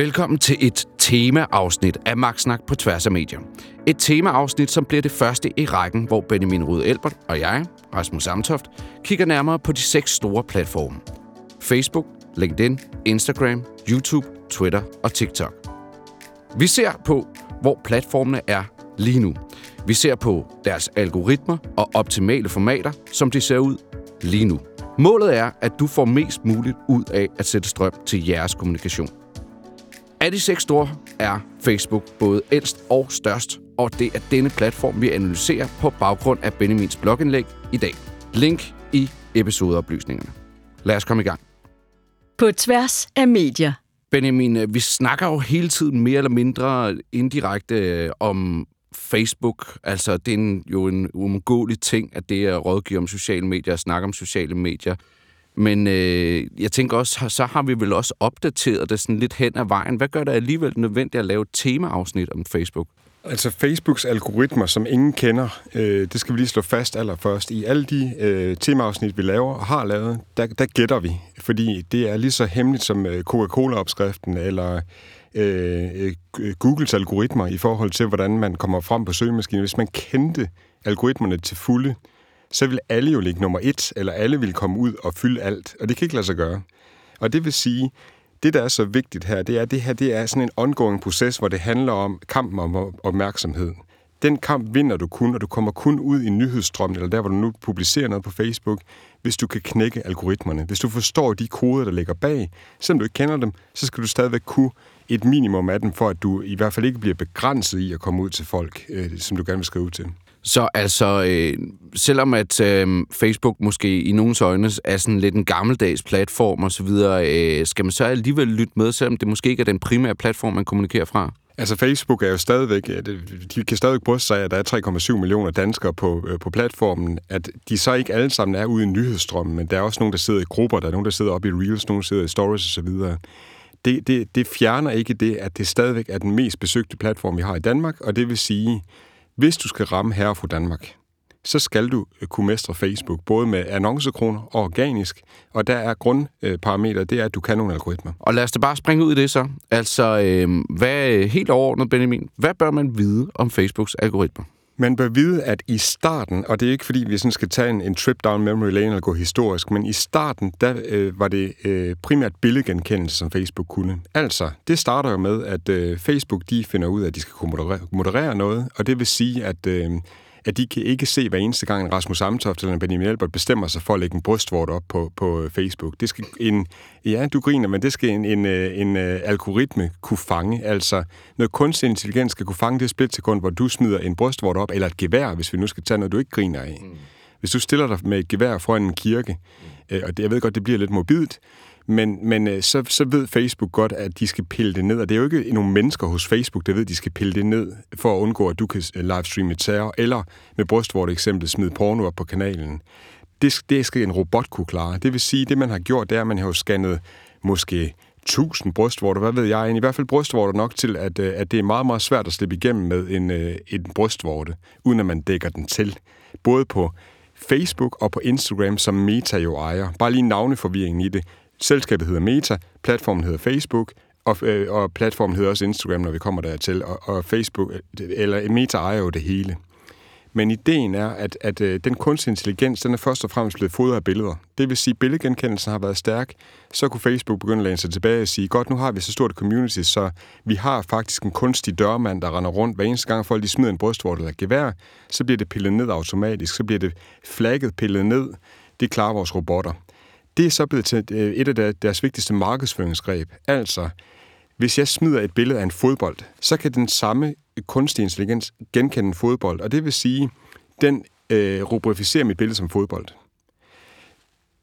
Velkommen til et temaafsnit af Maxsnak på tværs af medier. Et temaafsnit, som bliver det første i rækken, hvor Benjamin Rud Elbert og jeg, Rasmus Amtoft, kigger nærmere på de 6 store platforme. Facebook, LinkedIn, Instagram, YouTube, Twitter og TikTok. Vi ser på, hvor platformene er lige nu. Vi ser på deres algoritmer og optimale formater, som de ser ud lige nu. Målet er, at du får mest muligt ud af at sætte strøm til jeres kommunikation. Af de 6 store er Facebook både ældst og størst, og det er denne platform, vi analyserer på baggrund af Benjamins blogindlæg i dag. Link i episodeoplysningerne. Lad os komme i gang. På tværs af medier. Benjamin, vi snakker jo hele tiden mere eller mindre indirekte om Facebook. Altså, det er en uundgåelig ting, at det er at rådgive om sociale medier og snakke om sociale medier. Men jeg tænker også, så har vi vel også opdateret det sådan lidt hen ad vejen. Hvad gør det alligevel nødvendigt at lave et temaafsnit om Facebook? Altså Facebooks algoritmer, som ingen kender, det skal vi lige slå fast allerførst. I alle de temaafsnit, vi laver og har lavet, der gætter vi. Fordi det er lige så hemmeligt som Coca-Cola-opskriften eller Googles algoritmer i forhold til, hvordan man kommer frem på søgemaskinen. Hvis man kendte algoritmerne til fulde, så vil alle jo ligge nummer 1, eller alle vil komme ud og fylde alt, og det kan ikke lade sig gøre. Og det vil sige, det der er så vigtigt her, det er, at det her det er sådan en ongoing proces, hvor det handler om kampen om opmærksomhed. Den kamp vinder du kun, og du kommer kun ud i nyhedsstrømmen, eller der, hvor du nu publicerer noget på Facebook, hvis du kan knække algoritmerne. Hvis du forstår de koder, der ligger bag, selvom du ikke kender dem, så skal du stadigvæk kunne et minimum af dem, for at du i hvert fald ikke bliver begrænset i at komme ud til folk, som du gerne vil skrive til. Så altså, selvom at Facebook måske i nogens øjne er sådan lidt en gammeldags platform og så videre, skal man så alligevel lytte med, selvom det måske ikke er den primære platform, man kommunikerer fra? Altså Facebook er jo stadigvæk, de kan stadigvæk bryste sig, at der er 3,7 millioner danskere på platformen, at de så ikke alle sammen er ude i nyhedsstrømmen, men der er også nogen, der sidder i grupper, der er nogen, der sidder oppe i Reels, nogen, der sidder i Stories og så videre. Det fjerner ikke det, at det stadigvæk er den mest besøgte platform, vi har i Danmark, og det vil sige, hvis du skal ramme herre og fru Danmark, så skal du kunne mestre Facebook, både med annoncekroner og organisk, og der er grundparametre, det er, at du kan nogle algoritmer. Og lad os da bare springe ud i det så. Altså, hvad helt overordnet, Benjamin, hvad bør man vide om Facebooks algoritmer? Man bør vide, at i starten, og det er ikke fordi, vi sådan skal tage en trip down memory lane og gå historisk, men i starten, der var det primært billedgenkendelse, som Facebook kunne. Altså, det starter jo med, at Facebook de finder ud af, at de skal kunne moderere noget, og det vil sige, at de kan ikke se hver eneste gang, en Rasmus Amtoft eller en Benjamin Elbert bestemmer sig for at lægge en brystvort op på Facebook. Det skal en algoritme kunne fange. Altså, noget kunstig intelligens skal kunne fange det splitsekund, hvor du smider en brystvort op, eller et gevær, hvis vi nu skal tage noget, du ikke griner af. Hvis du stiller dig med et gevær foran en kirke, og det, jeg ved godt, det bliver lidt morbidt, men så ved Facebook godt, at de skal pille det ned. Og det er jo ikke nogen mennesker hos Facebook, der ved, at de skal pille det ned, for at undgå, at du kan livestreame terror, eller med brystvort eksempel smide porno op på kanalen. Det skal en robot kunne klare. Det vil sige, at det, man har gjort, det er, at man har jo scannet måske 1000 brystvorter, hvad ved jeg, i hvert fald brystvorter nok til, at det er meget, meget svært at slippe igennem med en brystvorte, uden at man dækker den til. Både på Facebook og på Instagram, som Meta jo ejer. Bare lige navneforvirringen i det. Selskabet hedder Meta, platformen hedder Facebook, og platformen hedder også Instagram, når vi kommer dertil, og Facebook, eller Meta ejer jo det hele. Men ideen er, at den kunstig intelligens, den er først og fremmest blevet fodret af billeder. Det vil sige, at billedgenkendelsen har været stærk, så kunne Facebook begynde at læne sig tilbage og sige, godt, nu har vi så stort et community, så vi har faktisk en kunstig dørmand, der render rundt. Hver eneste gang folk de smider en brystvort eller et gevær, så bliver det pillet ned automatisk, så bliver det flagget pillet ned. Det klarer vores robotter. Det er så blevet et af deres vigtigste markedsføringsgreb. Altså, hvis jeg smider et billede af en fodbold, så kan den samme kunstig intelligens genkende en fodbold, og det vil sige, den rubrificerer mit billede som fodbold.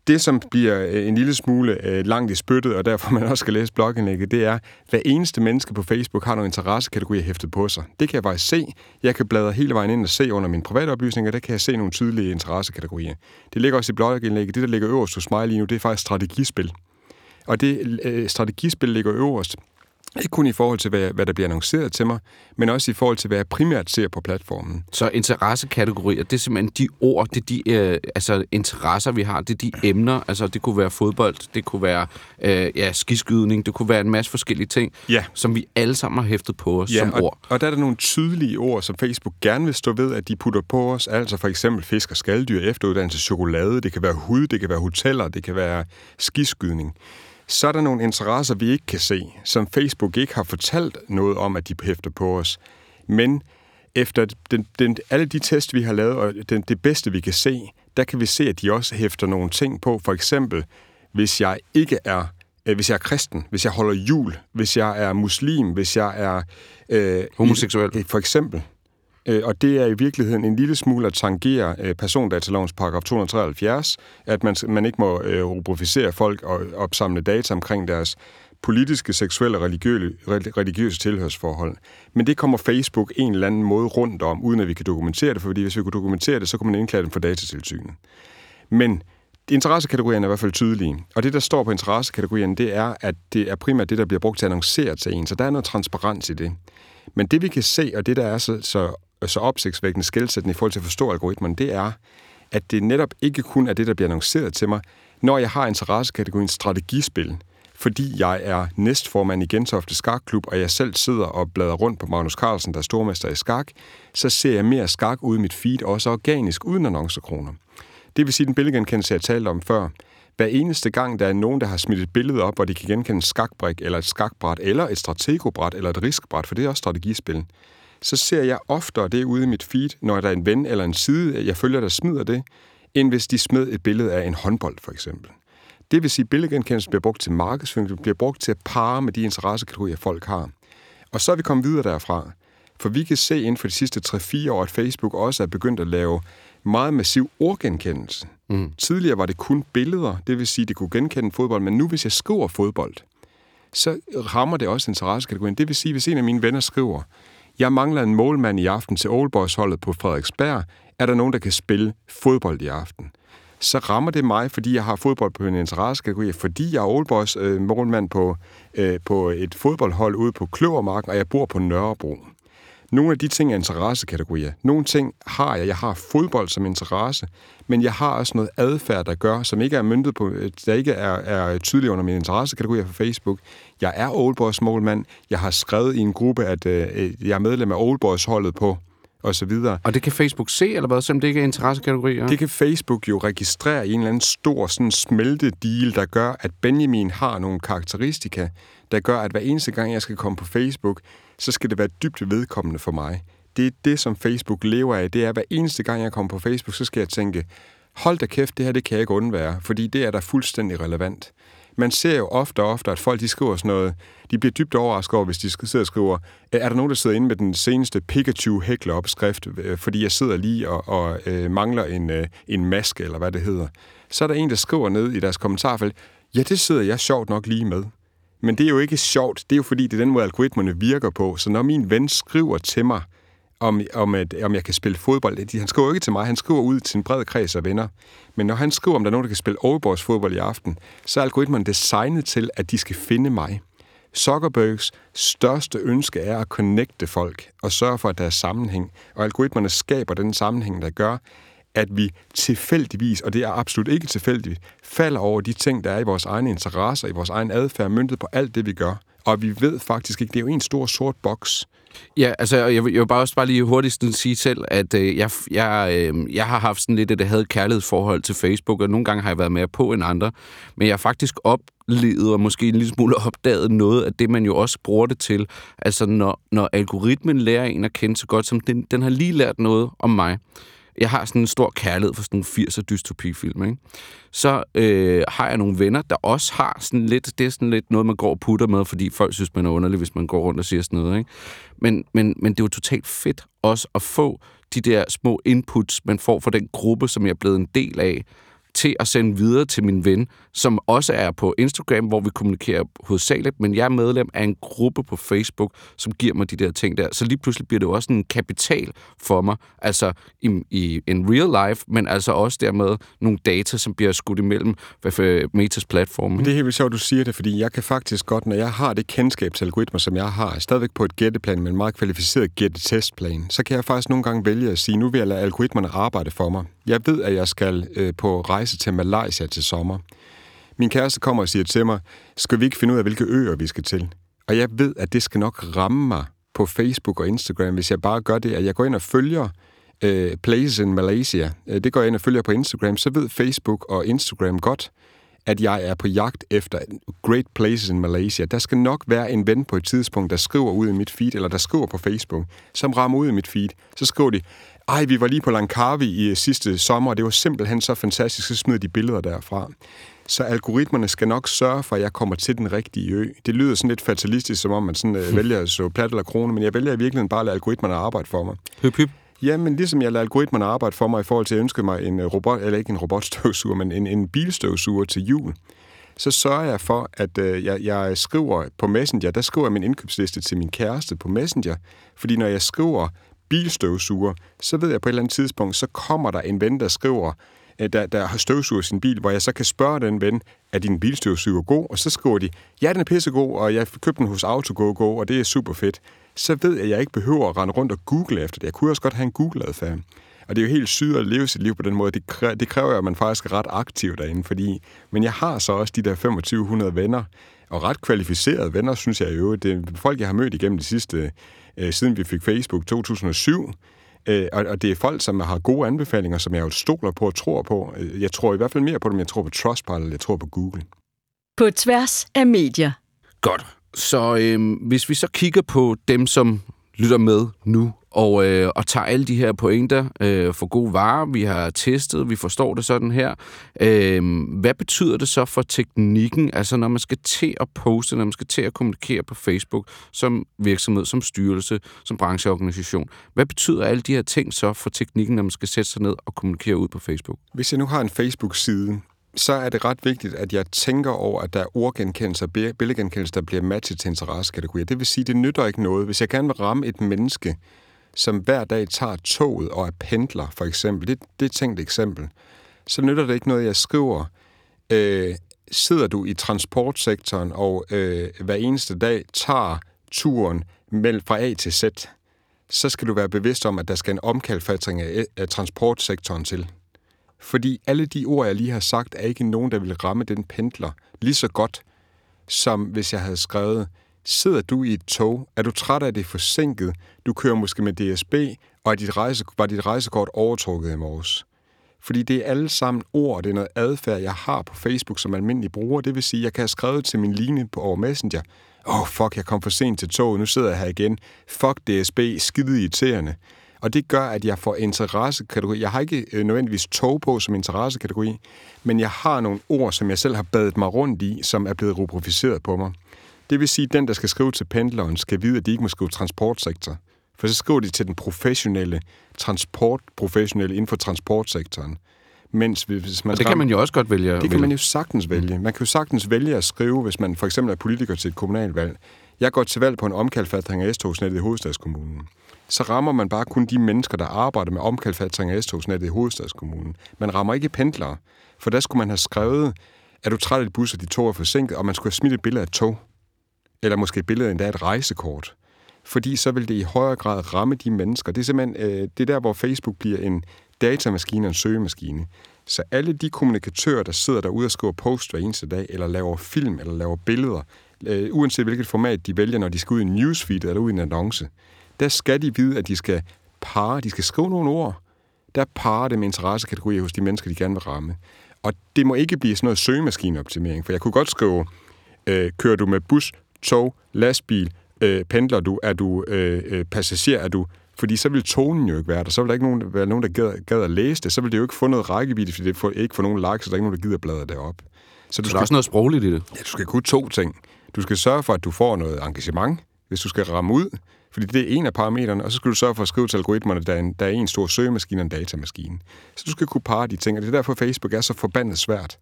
Det, som bliver en lille smule langt i spyttet, og derfor man også skal læse blogindlægget, det er, at hver eneste menneske på Facebook har nogle interessekategorier hæftet på sig. Det kan jeg faktisk se. Jeg kan bladre hele vejen ind og se under mine private oplysninger, der kan jeg se nogle tydelige interessekategorier. Det ligger også i blogindlægget. Det, der ligger øverst hos mig lige nu, det er faktisk strategispil. Og det strategispil ligger øverst, Ikke kun i forhold til, hvad der bliver annonceret til mig, men også i forhold til, hvad jeg primært ser på platformen. Så interessekategorier, det er simpelthen de ord, det er de interesser, vi har, det er de emner. Altså, det kunne være fodbold, det kunne være skiskydning, det kunne være en masse forskellige ting, ja, som vi alle sammen har hæftet på os som ord. Og der er der nogle tydelige ord, som Facebook gerne vil stå ved, at de putter på os. Altså for eksempel fisk og skaldyr, efteruddannelse, chokolade, det kan være hud, det kan være hoteller, det kan være skiskydning. Så er der nogle interesser, vi ikke kan se, som Facebook ikke har fortalt noget om, at de hæfter på os. Men efter alle de test, vi har lavet, og det bedste, vi kan se, der kan vi se, at de også hæfter nogle ting på. For eksempel, hvis jeg er kristen, hvis jeg holder jul, hvis jeg er muslim, hvis jeg er homoseksuel, for eksempel. Og det er i virkeligheden en lille smule at tangere persondatalovens paragraf 273, at man ikke må rubrificere folk og opsamle data omkring deres politiske, seksuelle og religiøse tilhørsforhold. Men det kommer Facebook en eller anden måde rundt om, uden at vi kan dokumentere det, for hvis vi kunne dokumentere det, så kunne man indklage dem for datatilsynet. Men interessekategorierne er i hvert fald tydelige, og det, der står på interessekategorierne, det er, at det er primært det, der bliver brugt til at annoncere til en, så der er noget transparens i det. Men det, vi kan se, og det, der er så opsigtsvækkende skelsættende i forhold til at forstå algoritmerne, det er, at det netop ikke kun er det, der bliver annonceret til mig, når jeg har interessekategorien strategispil, fordi jeg er næstformand i Gentofte Skakklub, og jeg selv sidder og bladrer rundt på Magnus Carlsen, der er stormester i skak, så ser jeg mere skak ud i mit feed, også organisk, uden annoncekroner. Det vil sige, den billedgenkendelse, jeg talte om før. Hver eneste gang, der er nogen, der har smidt et billede op, hvor de kan genkende en skakbrik, eller et skakbræt, eller et strategobræt, eller et riskbræt, for det er også strategispil, så ser jeg oftere det ude i mit feed, når der er en ven eller en side, jeg følger, der smider det, end hvis de smed et billede af en håndbold, for eksempel. Det vil sige, at billedgenkendelsen bliver brugt til markedsføring, det bliver brugt til at parre med de interessekategorier, folk har. Og så er vi kommet videre derfra, for vi kan se inden for de sidste 3-4 år, at Facebook også er begyndt at lave meget massiv ordgenkendelse. Mm. Tidligere var det kun billeder, det vil sige, at de kunne genkende fodbold, men nu hvis jeg skriver fodbold, så rammer det også interessekategorien. Det vil sige, hvis en af mine venner skriver, jeg mangler en målmand i aften til Oldboys-holdet på Frederiksberg, er der nogen, der kan spille fodbold i aften? Så rammer det mig, fordi jeg har fodbold på en interessekategori, fordi jeg er Oldboys målmand på et fodboldhold ude på Kløvermarken, og jeg bor på Nørrebro. Nogle af de ting er interessekategorier. Nogle ting har jeg. Jeg har fodbold som interesse, men jeg har også noget adfærd, der gør, som ikke er møntet på, der ikke er tydeligt under mine interessekategorier på Facebook. Jeg er Oldboys målmand. Jeg har skrevet i en gruppe, at jeg er medlem af Oldboys-holdet på, og så videre. Og det kan Facebook se, eller hvad, selvom det ikke er interessekategorier? Det kan Facebook jo registrere i en eller anden stor sådan smeltedeal, der gør, at Benjamin har nogle karakteristika, der gør, at hver eneste gang, jeg skal komme på Facebook, så skal det være dybt vedkommende for mig. Det er det, som Facebook lever af. Det er, at hver eneste gang, jeg kommer på Facebook, så skal jeg tænke, hold da kæft, det her, det kan jeg ikke undvære, fordi det er da fuldstændig relevant. Man ser jo ofte og ofte, at folk, de skriver sådan noget, de bliver dybt overrasket over, hvis de sidder og skriver, er der nogen, der sidder inde med den seneste Pikachu-hækleopskrift, fordi jeg sidder lige og mangler en maske, eller hvad det hedder. Så er der en, der skriver ned i deres kommentarfelt, ja, det sidder jeg sjovt nok lige med. Men det er jo ikke sjovt, det er jo fordi, det er den måde, algoritmerne virker på. Så når min ven skriver til mig, om jeg kan spille fodbold, han skriver ikke til mig, han skriver ud til en bred kreds af venner. Men når han skriver, om der er nogen, der kan spille Overborgs fodbold i aften, så er algoritmerne designet til, at de skal finde mig. Zuckerbergs største ønske er at connecte folk og sørge for, at der er sammenhæng. Og algoritmerne skaber den sammenhæng, der gør, at vi tilfældigvis, og det er absolut ikke tilfældigt, falder over de ting, der er i vores egne interesser, i vores egen adfærd, møntet på alt det, vi gør. Og vi ved faktisk ikke, det er jo en stor sort boks. Ja, altså, jeg vil bare lige hurtigt sige selv, at jeg har haft sådan lidt, at jeg havde kærlighedsforhold til Facebook, og nogle gange har jeg været mere på end andre, men jeg har faktisk oplevet og måske en lille smule opdaget noget af det, man jo også bruger det til. Altså, når algoritmen lærer en at kende så godt, som den har lige lært noget om mig. Jeg har sådan en stor kærlighed for sådan en 80'er dystopifilm, ikke? Så har jeg nogle venner, der også har sådan lidt, det er sådan lidt noget, man går og putter med, fordi folk synes, man er underlig, hvis man går rundt og siger sådan noget, ikke? Men det er jo totalt fedt også at få de der små inputs, man får fra den gruppe, som jeg er blevet en del af, til at sende videre til min ven, som også er på Instagram, hvor vi kommunikerer hovedsageligt, men jeg er medlem af en gruppe på Facebook, som giver mig de der ting der. Så lige pludselig bliver det også en kapital for mig, altså i en real life, men altså også dermed nogle data, som bliver skudt imellem Metas platforme. Det er helt vildt sjovt, du siger det, fordi jeg kan faktisk godt, når jeg har det kendskabsalgoritmer, som jeg har, stadigvæk på et gætteplan, men meget kvalificeret gættetestplan, så kan jeg faktisk nogle gange vælge at sige, nu vil jeg lade algoritmerne arbejde for mig. Jeg ved, at jeg skal på rejse til Malaysia til sommer. Min kæreste kommer og siger til mig, skal vi ikke finde ud af, hvilke øer vi skal til? Og jeg ved, at det skal nok ramme mig på Facebook og Instagram, hvis jeg bare gør det, at jeg går ind og følger places in Malaysia. Det går jeg ind og følger på Instagram, så ved Facebook og Instagram godt, at jeg er på jagt efter great places in Malaysia. Der skal nok være en ven på et tidspunkt, der skriver ud i mit feed, eller der skriver på Facebook, som rammer ud i mit feed. Så skriver de, ej, vi var lige på Langkawi i sidste sommer, og det var simpelthen så fantastisk, så smed de billeder derfra. Så algoritmerne skal nok sørge for, at jeg kommer til den rigtige ø. Det lyder sådan lidt fatalistisk, som om man sådan, vælger at så plat eller krone, men jeg vælger i virkeligheden bare at lade algoritmerne arbejde for mig. Hyp, hyp. Ja, men ligesom jeg lader algoritmerne arbejde for mig i forhold til, at jeg ønskede mig en robot, eller ikke en robotstøvsuger, men en bilstøvsuger til jul, så sørger jeg for, at jeg skriver på Messenger, der skriver jeg min indkøbsliste til min kæreste på Messenger, fordi når jeg skriver bilstøvsuger, så ved jeg på et eller andet tidspunkt, så kommer der en ven, der skriver, der støvsuger sin bil, hvor jeg så kan spørge den ven, er din bilstøvsuger god? Og så skriver de, ja, den er pissegod, og jeg købte den hos Autogogo, og det er super fedt. Så ved jeg, at jeg ikke behøver at rende rundt og google efter det. Jeg kunne også godt have en Google-adfærd. Og det er jo helt sygt at leve sit liv på den måde. Det kræver jo, at man faktisk er ret aktiv derinde, fordi... Men jeg har så også de der 2500 venner, og ret kvalificerede venner, synes jeg jo. Det er folk, jeg har mødt igennem de sidste... siden vi fik Facebook 2007... Og det er folk, som har gode anbefalinger, som jeg jo stoler på og tror på. Jeg tror i hvert fald mere på dem. Jeg tror på Trustpilot, jeg tror på Google. På tværs af medier. Godt. Så hvis vi så kigger på dem, som lytter med nu, og tager alle de her pointer for gode varer, vi har testet, vi forstår det sådan her. Hvad betyder det så for teknikken, altså når man skal til at poste, når man skal til at kommunikere på Facebook som virksomhed, som styrelse, som brancheorganisation? Hvad betyder alle de her ting så for teknikken, når man skal sætte sig ned og kommunikere ud på Facebook? Hvis jeg nu har en Facebook-side, så er det ret vigtigt, at jeg tænker over, at der er ordgenkendelse og billedgenkendelse, der bliver matchet til interessekategorier. Det vil sige, at det nytter ikke noget. Hvis jeg gerne vil ramme et menneske, som hver dag tager toget og er pendler, for eksempel, det er et tænkt eksempel, så nytter det ikke noget, jeg skriver, sidder du i transportsektoren og hver eneste dag tager turen fra A til Z, så skal du være bevidst om, at der skal en omkalfatring af transportsektoren til. Fordi alle de ord, jeg lige har sagt, er ikke nogen, der vil ramme den pendler lige så godt, som hvis jeg havde skrevet, sidder du i et tog, er du træt af det forsinket, du kører måske med DSB, og var dit rejsekort overtrukket i morges. Fordi det er alle sammen ord, det er noget adfærd, jeg har på Facebook som almindelig bruger. Det vil sige, jeg kan have skrevet til min line på over Messenger, fuck, jeg kom for sent til toget, nu sidder jeg her igen. Fuck DSB, skide irriterende. Og det gør, at jeg får interessekategori. Jeg har ikke nødvendigvis tog på som interessekategori, men jeg har nogle ord, som jeg selv har badet mig rundt i, som er blevet rubrificeret på mig. Det vil sige, at den, der skal skrive til pendleren, skal vide, at de ikke må skrive transportsektor. For så skriver de til den professionelle transportprofessionelle inden for transportsektoren. Mens hvis man og det kan man jo også godt vælge. Det kan man jo sagtens vælge. Man kan jo sagtens vælge at skrive, hvis man for eksempel er politiker til et kommunalvalg. Jeg går til valg på en omkalfatring af S-togsnettet i hovedstadskommunen. Så rammer man bare kun de mennesker, der arbejder med omkalfatring af S-togsnettet i hovedstadskommunen. Man rammer ikke pendlere, for der skulle man have skrevet, er du træt af busser, de tog er forsinket, og man skulle have smidt et billede af et tog. Eller måske et billede endda af et rejsekort. Fordi så vil det i højere grad ramme de mennesker. Det er simpelthen det der, hvor Facebook bliver en datamaskine og en søgemaskine. Så alle de kommunikatører, der sidder derude og skriver post hver eneste dag, eller laver film, eller laver billeder, uanset hvilket format de vælger, når de skal ud i en newsfeed eller ud i en annonce, der skal de vide, at de skal pare, de skal skrive nogle ord, der parer det med interessekategorier hos de mennesker, de gerne vil ramme. Og det må ikke blive sådan noget søgemaskineoptimering, for jeg kunne godt skrive, kører du med bus, tog, lastbil, pendler du, er du passager, er du... Fordi så vil tonen jo ikke være der, så vil der ikke være nogen, der gad at læse det, så vil det jo ikke få noget rækkevidde, fordi det ikke får nogen likes, så der er ikke nogen, der gider bladre det op. Så der er også noget sprogligt i det. Ja, du skal kunne to ting. Du skal sørge for, at du får noget engagement, hvis du skal ramme ud. Fordi det er en af parametrene, og så skal du sørge for at skrive til algoritmerne, der er en stor søgemaskine og en datamaskine. Så du skal kunne parre de ting, og det er derfor, Facebook er så forbandet svært.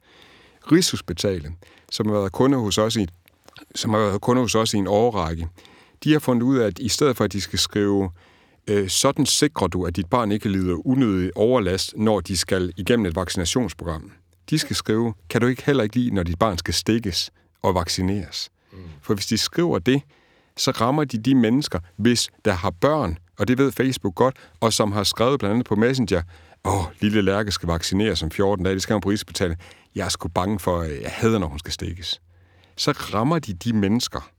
Rigshospitalet, som har været kunde hos os i en årrække, de har fundet ud af, at i stedet for, at de skal skrive, sådan sikrer du, at dit barn ikke lider unødig overlast, når de skal igennem et vaccinationsprogram. De skal skrive, kan du ikke heller ikke lide, når dit barn skal stikkes og vaccineres? Mm. For hvis de skriver det, så rammer de mennesker, hvis der har børn, og det ved Facebook godt, og som har skrevet blandt andet på Messenger, lille Lærke skal vaccineres om 14 dage, det skal hun på Rigshospitalet. Jeg er sgu bange for, at jeg hader, når hun skal stikkes. Så rammer de mennesker,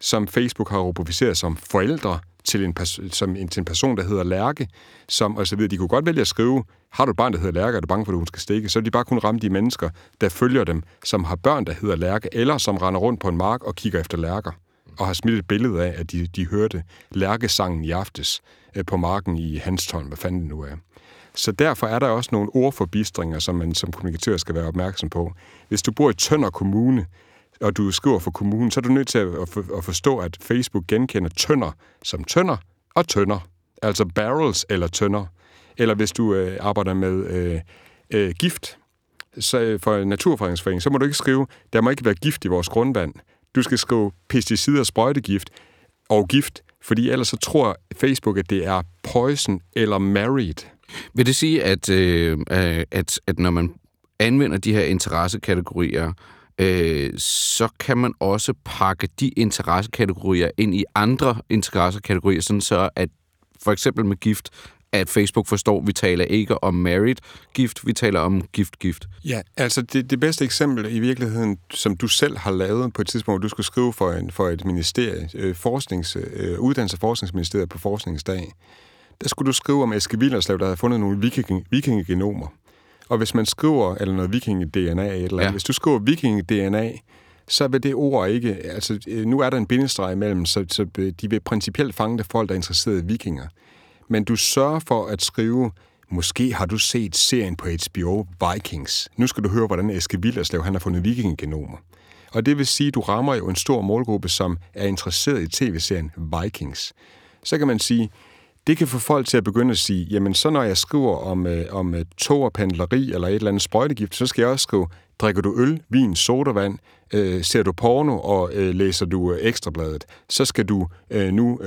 som Facebook har rubriceret som forældre til en person, der hedder Lærke, som og så videre. De kunne godt vælge at skrive, har du et barn, der hedder Lærke, er du bange for, at hun skal stikke? Så vil de bare kunne ramme de mennesker, der følger dem, som har børn, der hedder Lærke, eller som render rundt på en mark og kigger efter lærker, og har smidt et billede af, at de hørte lærkesangen i aftes på marken i Hanstholm, hvad fanden det nu er. Så derfor er der også nogle ordforbistringer, som man som kommunikatør skal være opmærksom på. Hvis du bor i Tønder Kommune, og du skriver for kommunen, så er du nødt til at forstå, at Facebook genkender tønder som tønder og tønder. Altså barrels eller tønder. Eller hvis du arbejder med gift så for Naturfredningsforeningen, så må du ikke skrive, der må ikke være gift i vores grundvand. Du skal skrive pesticider, sprøjtegift og gift, fordi ellers så tror Facebook, at det er poison eller married. Vil det sige, at når man anvender de her interessekategorier, så kan man også pakke de interessekategorier ind i andre interessekategorier, sådan så at for eksempel med gift, at Facebook forstår, at vi taler ikke om married gift, vi taler om gift-gift. Ja, altså det bedste eksempel i virkeligheden, som du selv har lavet på et tidspunkt, du skulle skrive for et ministerie, uddannelses- og forskningsministeriet på forskningsdag, der skulle du skrive om Eske Willerslev, der havde fundet nogle vikingegenomer. Og hvis man skriver, eller noget viking-DNA, eller ja. Hvis du skriver viking-DNA, så vil det ord ikke, altså nu er der en bindestreg imellem, så de vil principielt fange det folk, der er interesserede i vikinger. Men du sørger for at skrive, måske har du set serien på HBO, Vikings. Nu skal du høre, hvordan Eske Willerslev, han har fundet vikingegenomer. Og det vil sige, du rammer jo en stor målgruppe, som er interesseret i tv-serien Vikings. Så kan man sige, det kan få folk til at begynde at sige, jamen så når jeg skriver om tårpendleri eller et eller andet sprøjtegift, så skal jeg også skrive, drikker du øl, vin, sodavand, ser du porno og læser du Ekstrabladet, så skal du nu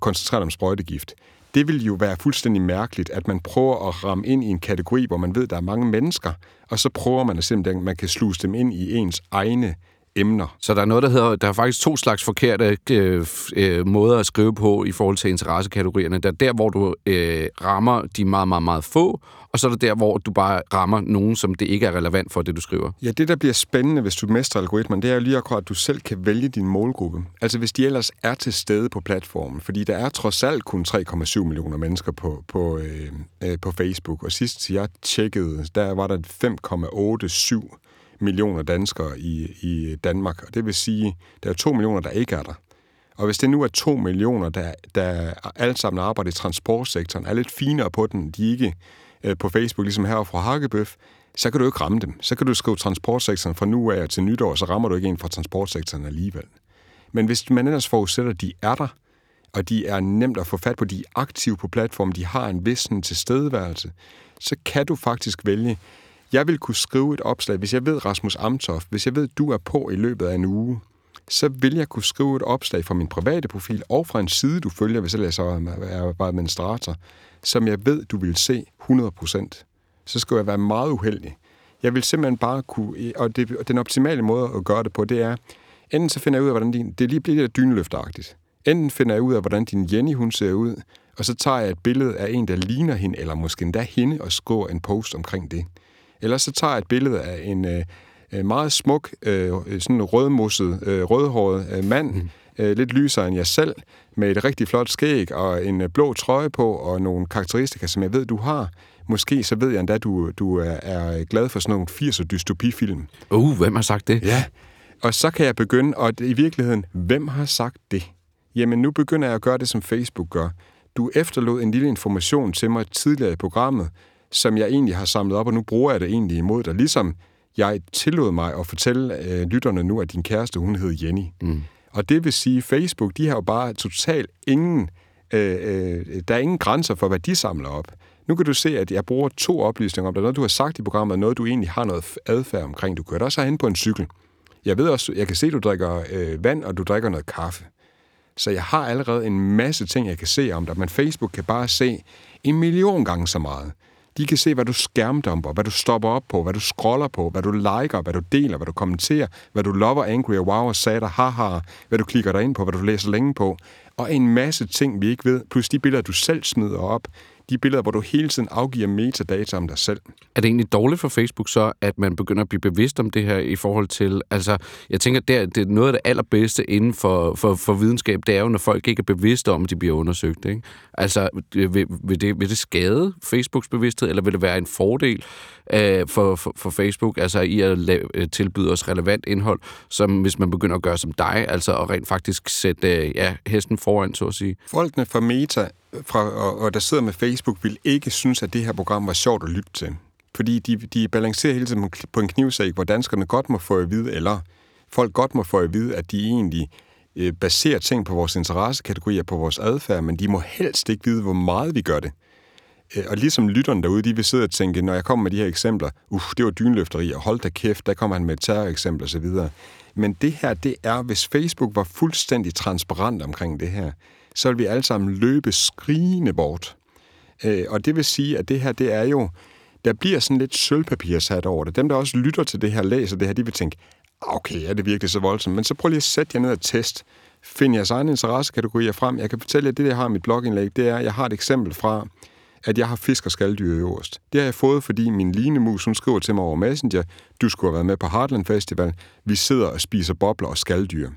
koncentrere dig om sprøjtegift. Det vil jo være fuldstændig mærkeligt, at man prøver at ramme ind i en kategori, hvor man ved, der er mange mennesker, og så prøver man at se, om man kan sluse dem ind i ens egne emner. Så der er noget, der er faktisk to slags forkerte måder at skrive på i forhold til interessekategorierne. Der er der, hvor du rammer de meget, meget, meget få, og så er der, hvor du bare rammer nogen, som det ikke er relevant for, det du skriver. Ja, det der bliver spændende, hvis du mestrer algoritmen, det er jo lige akkurat, at du selv kan vælge din målgruppe. Altså hvis de ellers er til stede på platformen, fordi der er trods alt kun 3,7 millioner mennesker på Facebook, og sidst jeg tjekkede, der var der 5,87 millioner danskere i Danmark, og det vil sige, at der er 2 millioner, der ikke er der. Og hvis det nu er 2 millioner, der alle sammen arbejder i transportsektoren, er lidt finere på den, de ikke på Facebook, ligesom herovre fra Hakkebøf, så kan du ikke ramme dem. Så kan du skrive transportsektoren fra nu af til nytår, så rammer du ikke en fra transportsektoren alligevel. Men hvis man ellers forudsætter, at de er der, og de er nemt at få fat på, de er aktive på platformen, de har en vis tilstedeværelse, så kan du faktisk vælge. Jeg vil kunne skrive et opslag, hvis jeg ved Rasmus Amtoft, hvis jeg ved, du er på i løbet af en uge, så vil jeg kunne skrive et opslag fra min private profil og fra en side, du følger, hvis jeg så er administrator, som jeg ved, du vil se 100%. Så skal jeg være meget uheldig. Jeg vil simpelthen bare kunne, og den optimale måde at gøre det på, det er, enten så finder jeg ud af, hvordan det lige bliver lidt dyneløfteragtigt. Enten finder jeg ud af, hvordan din Jenny, hun ser ud, og så tager jeg et billede af en, der ligner hende, eller måske endda hende, og skriver en post omkring det. Ellers så tager jeg et billede af en meget smuk, sådan rødmosset, rødhåret mand, lidt lysere end jeg selv, med et rigtig flot skæg og en blå trøje på og nogle karakteristika, som jeg ved, du har. Måske så ved jeg endda, du er glad for sådan nogle 80'er dystopifilm. Hvem har sagt det? Ja, og så kan jeg begynde, og i virkeligheden, hvem har sagt det? Jamen nu begynder jeg at gøre det, som Facebook gør. Du efterlod en lille information til mig tidligere i programmet, som jeg egentlig har samlet op, og nu bruger jeg det egentlig imod dig. Ligesom jeg tillod mig at fortælle lytterne nu, at din kæreste, hun hed Jenny. Mm. Og det vil sige, at Facebook, de har jo bare totalt ingen... der er ingen grænser for, hvad de samler op. Nu kan du se, at jeg bruger 2 oplysninger om det. Noget, du har sagt i programmet, og noget, du egentlig har noget adfærd omkring. Du kører dig også herinde på en cykel. Jeg ved også, jeg kan se, at du drikker vand, og du drikker noget kaffe. Så jeg har allerede en masse ting, jeg kan se om dig. Men Facebook kan bare se 1 million gange så meget. De kan se, hvad du skærmdumper, hvad du stopper op på, hvad du scroller på, hvad du liker, hvad du deler, hvad du kommenterer, hvad du lover, angry, og wow, og sad og haha, hvad du klikker dig ind på, hvad du læser længe på. Og en masse ting, vi ikke ved, plus de billeder, du selv smider op, de billeder, hvor du hele tiden afgiver metadata om dig selv. Er det egentlig dårligt for Facebook så, at man begynder at blive bevidst om det her i forhold til... Altså, jeg tænker, det er noget af det allerbedste inden for videnskab, det er jo, når folk ikke er bevidste om, at de bliver undersøgt, ikke? Altså, vil det skade Facebooks bevidsthed, eller vil det være en fordel for Facebook, altså i at tilbyde os relevant indhold, som hvis man begynder at gøre som dig, altså og rent faktisk sætte hesten foran, så at sige? Folkene fra Meta... der sidder med Facebook, vil ikke synes, at det her program var sjovt at lytte til. Fordi de balancerer hele tiden på en knivsæg, hvor danskerne godt må få at vide, eller folk godt må få at vide, at de egentlig baserer ting på vores interessekategorier, på vores adfærd, men de må helst ikke vide, hvor meget vi gør det. Og ligesom lytterne derude, de vil sidde og tænke, når jeg kommer med de her eksempler, det var dynløfteri, og hold da kæft, der kommer han med et terroreksempel osv. Men det her, det er, hvis Facebook var fuldstændig transparent omkring det her, så vil vi alle sammen løbe skrigende bort. Og det vil sige, at det her, det er jo... Der bliver sådan lidt sølvpapir sat over det. Dem, der også lytter til det her, læser det her, de vil tænke, okay, er det virkelig så voldsomt? Men så prøv lige at sætte jer ned og test. Find jeres egen interessekategorier frem. Jeg kan fortælle jer, at det, jeg har i mit blogindlæg, det er, jeg har et eksempel fra, at jeg har fisk og skalddyr i øverst. Det har jeg fået, fordi min linemus, hun skriver til mig over Messenger, du skulle have været med på Heartland Festival, vi sidder og spiser bobler og skalddyr.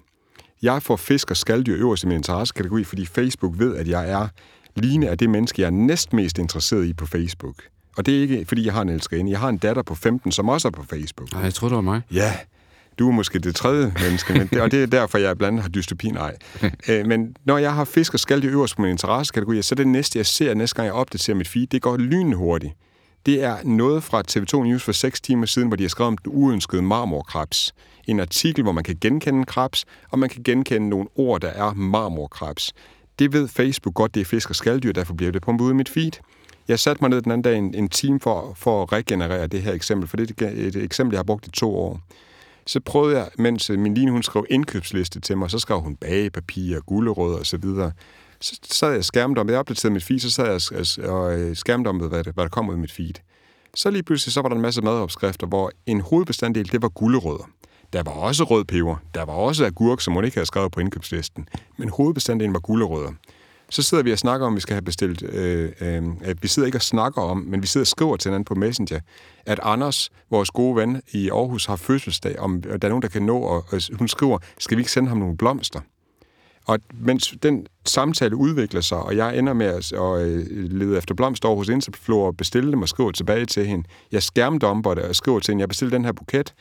Jeg får fisk og skalddyr øverst i min interessekategori, fordi Facebook ved, at jeg er lignende af det menneske, jeg er næstmest interesseret i på Facebook. Og det er ikke, fordi jeg har en elskerinde. Jeg har en datter på 15, som også er på Facebook. Nej, jeg tror, det var mig. Ja, du er måske det tredje menneske, og det er derfor, jeg blandt andet har dystopi. Nej. Men når jeg har fisk og skalddyr øverst på min interessekategori, så er det næste, jeg ser, næste gang jeg opdaterer mit feed, det går lynhurtigt. Det er noget fra TV2 News for 6 timer siden, hvor de har skrevet om den uønskede marmorkrebs. En artikel, hvor man kan genkende krebs, og man kan genkende nogle ord, der er marmorkrebs. Det ved Facebook godt, det er fisk og skalddyr, derfor bliver det pumpet ud i mit feed. Jeg satte mig ned den anden dag en time for at regenerere det her eksempel, for det er et eksempel, jeg har brugt i 2 år. Så prøvede jeg, mens min line, hun skrev indkøbsliste til mig, så skrev hun bagepapir, gulerødder osv. Så sad jeg skærmdumpet, jeg opdaterede mit feed, så sad jeg og skærmdumpet, hvad der kom ud af mit feed. Så lige pludselig, så var der en masse madopskrifter, hvor en hovedbestanddel, det var gulerødder. Der var også rød peber, der var også agurk, som hun ikke havde skrevet på indkøbslisten, men hovedbestanddelen var gulerødder. Så sidder vi og snakker om, vi skal have bestilt, vi sidder ikke og snakker om, men vi sidder og skriver til hinanden på Messenger, at Anders, vores gode ven i Aarhus, har fødselsdag, om der er nogen, der kan nå, og hun skriver, skal vi ikke sende ham nogle blomster? Og mens den samtale udvikler sig, og jeg ender med at lede efter blomster hos Interflor og bestille dem og skriver tilbage til hende. Jeg skærmdomper det og skriver til hende, jeg bestiller den her buket.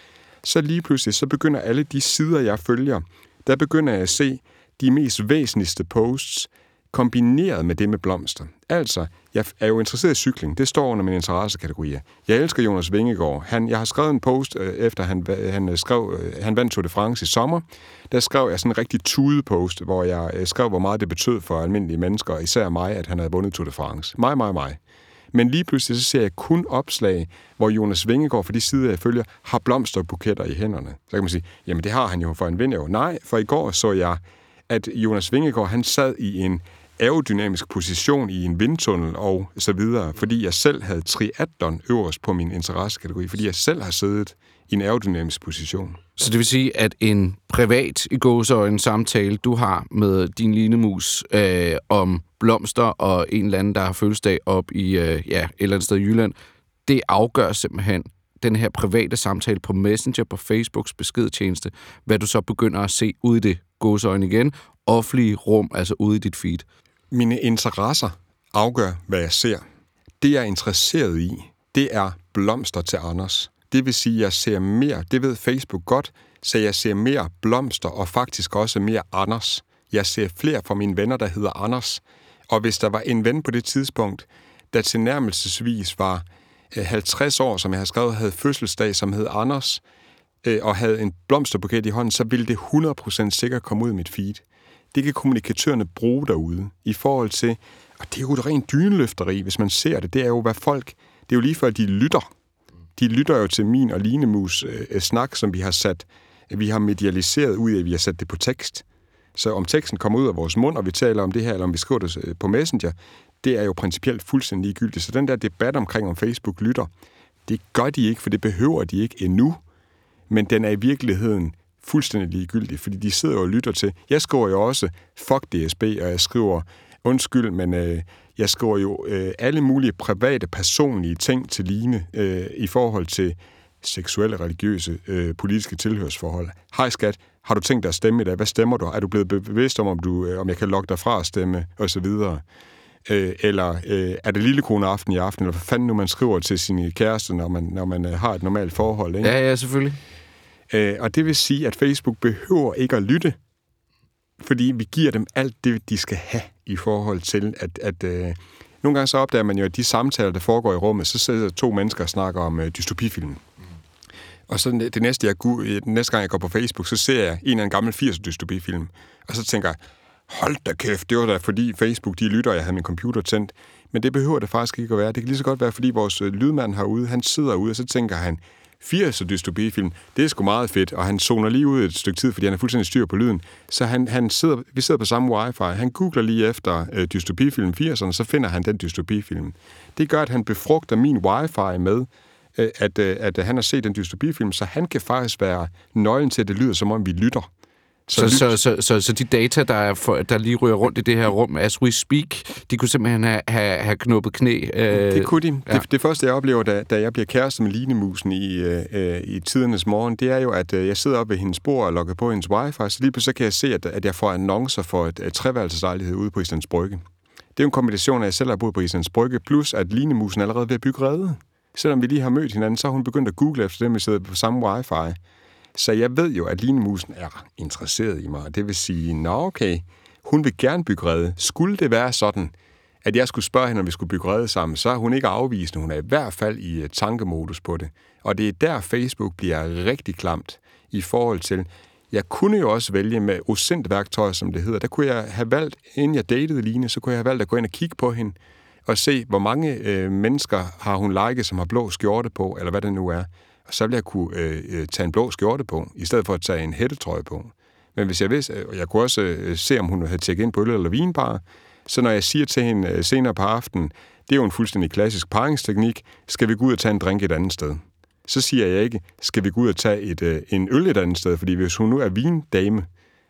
Så lige pludselig, så begynder alle de sider, jeg følger, der begynder jeg at se de mest væsentligste posts kombineret med det med blomster. Altså, jeg er jo interesseret i cykling. Det står under mine interessekategorier. Jeg elsker Jonas Vingegaard. Jeg har skrevet en post, efter han vandt Tour de France i sommer. Der skrev jeg sådan en rigtig tudepost, hvor jeg skrev, hvor meget det betød for almindelige mennesker, især mig, at han havde vundet Tour de France. Mig. Men lige pludselig så ser jeg kun opslag, hvor Jonas Vingegaard, for de sider, jeg følger, har blomsterbuketter i hænderne. Så kan man sige, jamen det har han jo for en vind. Nej, for i går så jeg, at Jonas Vingegaard, han sad i en aerodynamisk position i en vindtunnel og så videre, fordi jeg selv havde triathlon øverst på min interessekategori, fordi jeg selv har siddet i en aerodynamisk position. Så det vil sige, at en privat i gåseøjne samtale, du har med din linemus om blomster og en eller anden, der har fødselsdag op i et eller andet sted i Jylland, det afgør simpelthen den her private samtale på Messenger, på Facebooks beskedtjeneste, hvad du så begynder at se ud i det gåseøjne igen, offentlige rum, altså ude i dit feed. Mine interesser afgør, hvad jeg ser. Det, jeg er interesseret i, det er blomster til Anders. Det vil sige, at jeg ser mere, det ved Facebook godt, så jeg ser mere blomster og faktisk også mere Anders. Jeg ser flere fra mine venner, der hedder Anders. Og hvis der var en ven på det tidspunkt, der tilnærmelsesvis var 50 år, som jeg har skrevet, havde fødselsdag, som hed Anders, og havde en blomsterbuket i hånden, så ville det 100% sikkert komme ud af mit feed. Det kan kommunikatørerne bruge derude i forhold til, og det er jo et rent dyneløfteri, hvis man ser det. Det er jo, hvad folk... Det er jo lige før, de lytter. De lytter jo til min og Linemus snak, som vi har sat... Vi har medialiseret ud af, at vi har sat det på tekst. Så om teksten kommer ud af vores mund, og vi taler om det her, eller om vi skriver det på Messenger, det er jo principielt fuldstændig ligegyldigt. Så den der debat omkring, om Facebook lytter, det gør de ikke, for det behøver de ikke endnu. Men den er i virkeligheden fuldstændig ligegyldig, fordi de sidder og lytter til. Jeg skriver jo også, fuck DSB, og jeg skriver, undskyld, men jeg skriver jo alle mulige private, personlige ting til Line i forhold til seksuelle, religiøse, politiske tilhørsforhold. Hej skat, har du tænkt dig at stemme i dag? Hvad stemmer du? Er du blevet bevidst om jeg kan logge dig fra at stemme? Og så videre. Eller er det lillekone aften i aften? Eller hvad fanden nu man skriver til sine kærester, når man har et normalt forhold? Ikke? Ja, selvfølgelig. Og det vil sige, at Facebook behøver ikke at lytte, fordi vi giver dem alt det, de skal have i forhold til, at nogle gange så opdager man jo, at de samtaler, der foregår i rummet, så sidder to mennesker og snakker om dystopifilmen. Og så næste gang, jeg går på Facebook, så ser jeg en af en gammel 80'er dystopifilm. Og så tænker jeg, hold da kæft, det var da fordi Facebook, de lytter, og jeg havde min computer tændt. Men det behøver det faktisk ikke at være. Det kan lige så godt være, fordi vores lydmand herude, han sidder ude, og så tænker han, 80'er dystopifilm, det er sgu meget fedt, og han zoner lige ud et stykke tid, fordi han er fuldstændig styr på lyden. Så vi sidder på samme wifi, han googler lige efter dystopifilm 80'erne, så finder han den dystopifilm. Det gør, at han befrugter min wifi med, at han har set den dystopifilm, så han kan faktisk være nøglen til, at det lyder, som om vi lytter. Så de data, der lige ryger rundt i det her rum, as we speak, de kunne simpelthen have knuppet knæ. Det kunne de. Ja. Det første, jeg oplever, da jeg bliver kæreste med Linemusen i tidernes morgen, det er jo, at jeg sidder oppe ved hendes bord og logger på hendes wifi, så lige pludselig kan jeg se, at jeg får annoncer for et treværelseslejlighed ude på Islands Brygge. Det er jo en kombination af, at jeg selv har boet på Islands Brygge, plus at Linemusen allerede er ved at bygge rede. Selvom vi lige har mødt hinanden, så har hun begyndt at google efter dem, vi sidder på samme wifi. Så jeg ved jo, at Linemusen er interesseret i mig. Det vil sige, nå okay, hun vil gerne bygge rede. Skulle det være sådan, at jeg skulle spørge hende, om vi skulle bygge rede sammen, så er hun ikke afvisende. Hun er i hvert fald i tankemodus på det. Og det er der, Facebook bliver rigtig klamt i forhold til... Jeg kunne jo også vælge med osint-værktøj, som det hedder. Der kunne jeg have valgt, inden jeg datede Line, så kunne jeg have valgt at gå ind og kigge på hende og se, hvor mange mennesker har hun liket, som har blå skjorte på, eller hvad det nu er. Og så ville jeg kunne tage en blå skjorte på, i stedet for at tage en hættetrøje på. Men hvis jeg vidste, og jeg kunne også se, om hun havde tjekket ind på øl eller vinbar, så når jeg siger til hende senere på aftenen, det er jo en fuldstændig klassisk paringsteknik, skal vi gå ud og tage en drink et andet sted? Så siger jeg ikke, skal vi gå ud og tage en øl et andet sted? Fordi hvis hun nu er vindame,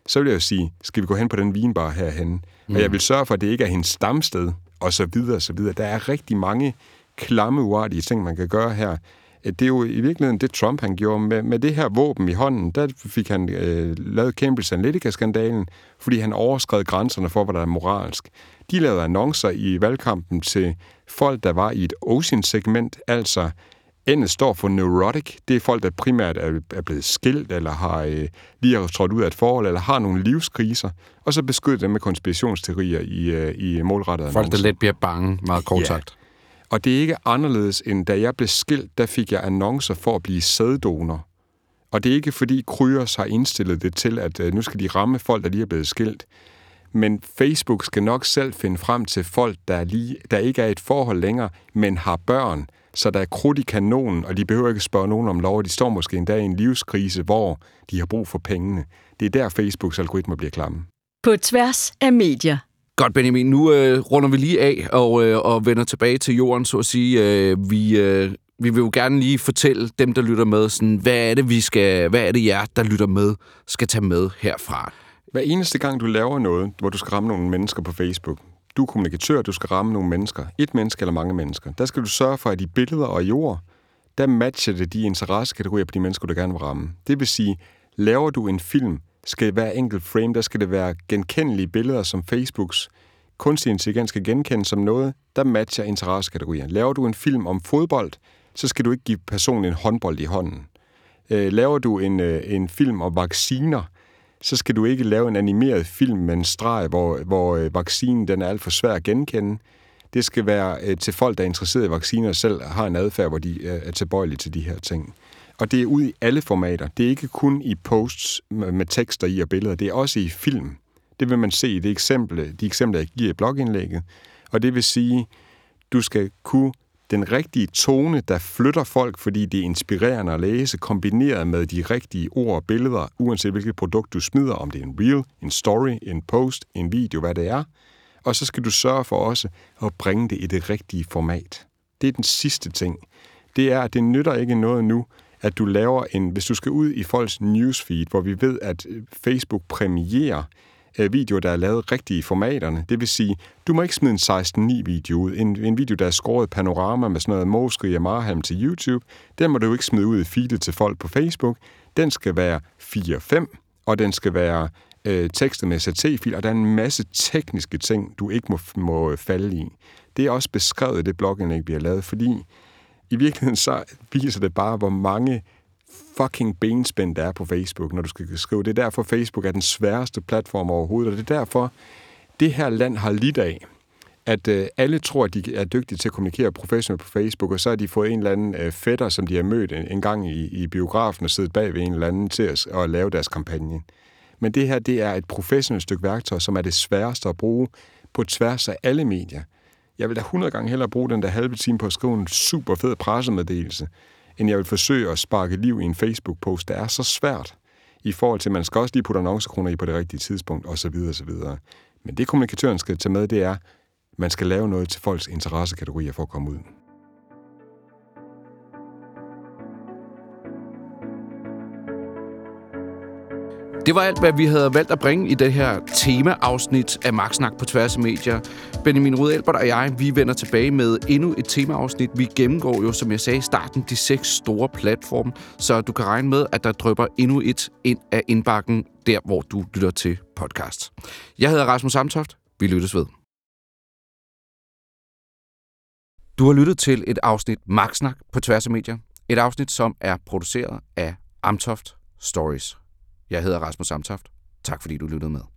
så vil jeg jo sige, skal vi gå hen på den vinbar herhenne? Mm. Og jeg vil sørge for, at det ikke er hendes stamsted, og så videre, og så videre. Der er rigtig mange klamme, uartige ting, man kan gøre her. Det er jo i virkeligheden det, Trump han gjorde. Med det her våben i hånden, der fik han lavet Cambridge Analytica-skandalen, fordi han overskred grænserne for, hvad der er moralsk. De lavede annoncer i valgkampen til folk, der var i et ocean-segment, altså N står for neurotic. Det er folk, der primært er blevet skilt, eller har lige har trådt ud af et forhold, eller har nogle livskriser, og så beskytter dem med konspirationsteorier i målrettede folk, annoncer. Der let bliver bange, meget kort sagt. Ja. Og det er ikke anderledes, end da jeg blev skilt, der fik jeg annoncer for at blive sæddonor. Og det er ikke, fordi Kryos har indstillet det til, at nu skal de ramme folk, der lige er blevet skilt. Men Facebook skal nok selv finde frem til folk, der ikke er i et forhold længere, men har børn. Så der er krudt i kanonen, og de behøver ikke spørge nogen om lov, og de står måske endda i en livskrise, hvor de har brug for pengene. Det er der, Facebooks algoritmer bliver klamme. På tværs af medier. Godt, Benjamin. Nu runder vi lige af og vender tilbage til jorden, så at sige. Vi vil jo gerne lige fortælle dem, der lytter med, sådan, hvad er det jer, der lytter med, skal tage med herfra? Hver eneste gang, du laver noget, hvor du skal ramme nogle mennesker på Facebook, du er kommunikatør, du skal ramme nogle mennesker, et menneske eller mange mennesker, der skal du sørge for, at de billeder og jord, der matcher det de interessekategorier på de mennesker, du gerne vil ramme. Det vil sige, laver du en film, skal hver enkelt frame, der skal det være genkendelige billeder, som Facebooks kunstig intelligens skal genkende som noget, der matcher interessekategorier. Laver du en film om fodbold, så skal du ikke give personen en håndbold i hånden. Laver du en film om vacciner, så skal du ikke lave en animeret film med en streg, hvor vaccinen den er alt for svær at genkende. Det skal være til folk, der er interesseret i vacciner, selv har en adfærd, hvor de er tilbøjelige til de her ting. Og det er ud i alle formater. Det er ikke kun i posts med tekster i og billeder. Det er også i film. Det vil man se i de eksempler, jeg giver i blogindlægget. Og det vil sige, du skal kunne den rigtige tone, der flytter folk, fordi det er inspirerende at læse, kombineret med de rigtige ord og billeder, uanset hvilket produkt du smider, om det er en reel, en story, en post, en video, hvad det er. Og så skal du sørge for også at bringe det i det rigtige format. Det er den sidste ting. Det er, at det nytter ikke noget nu, at du laver en... Hvis du skal ud i folks newsfeed, hvor vi ved, at Facebook præmierer videoer, der er lavet rigtigt i formaterne. Det vil sige, du må ikke smide en 16:9-video ud. En video, der er skåret panorama med sådan noget moskrig og marhalm til YouTube, den må du ikke smide ud i feedet til folk på Facebook. Den skal være 4-5, og den skal være tekstet med SRT-fil, og der er en masse tekniske ting, du ikke må falde i. Det er også beskrevet i det blogindlæg, vi har lavet, fordi i virkeligheden så viser det bare, hvor mange fucking benspænd der er på Facebook, når du skal skrive. Det er derfor, Facebook er den sværeste platform overhovedet, og det er derfor, det her land har lidt af, at alle tror, at de er dygtige til at kommunikere professionelt på Facebook, og så har de fået en eller anden fætter, som de har mødt en gang i biografen og siddet bag ved en eller anden til at lave deres kampagne. Men det her, det er et professionelt stykke værktøj, som er det sværeste at bruge på tværs af alle medier. Jeg vil da 100 gange hellere bruge den der halve time på at skrive en super fed pressemeddelelse, end jeg vil forsøge at sparke liv i en Facebook-post, der er så svært i forhold til, at man skal også lige putte annoncekroner i på det rigtige tidspunkt, osv. osv. Men det, kommunikatøren skal tage med, det er, at man skal lave noget til folks interessekategorier for at komme ud. Det var alt, hvad vi havde valgt at bringe i det her temaafsnit af Maxsnak på tværs af medier. Benjamin Rud Elbert og jeg, vi vender tilbage med endnu et temaafsnit. Vi gennemgår jo, som jeg sagde i starten, de 6 store platforme, så du kan regne med, at der drypper endnu et ind af indbakken, der hvor du lytter til podcast. Jeg hedder Rasmus Amtoft. Vi lyttes ved. Du har lyttet til et afsnit Maxsnak på tværs af medier. Et afsnit, som er produceret af Amtoft Stories. Jeg hedder Rasmus Amtoft. Tak fordi du lyttede med.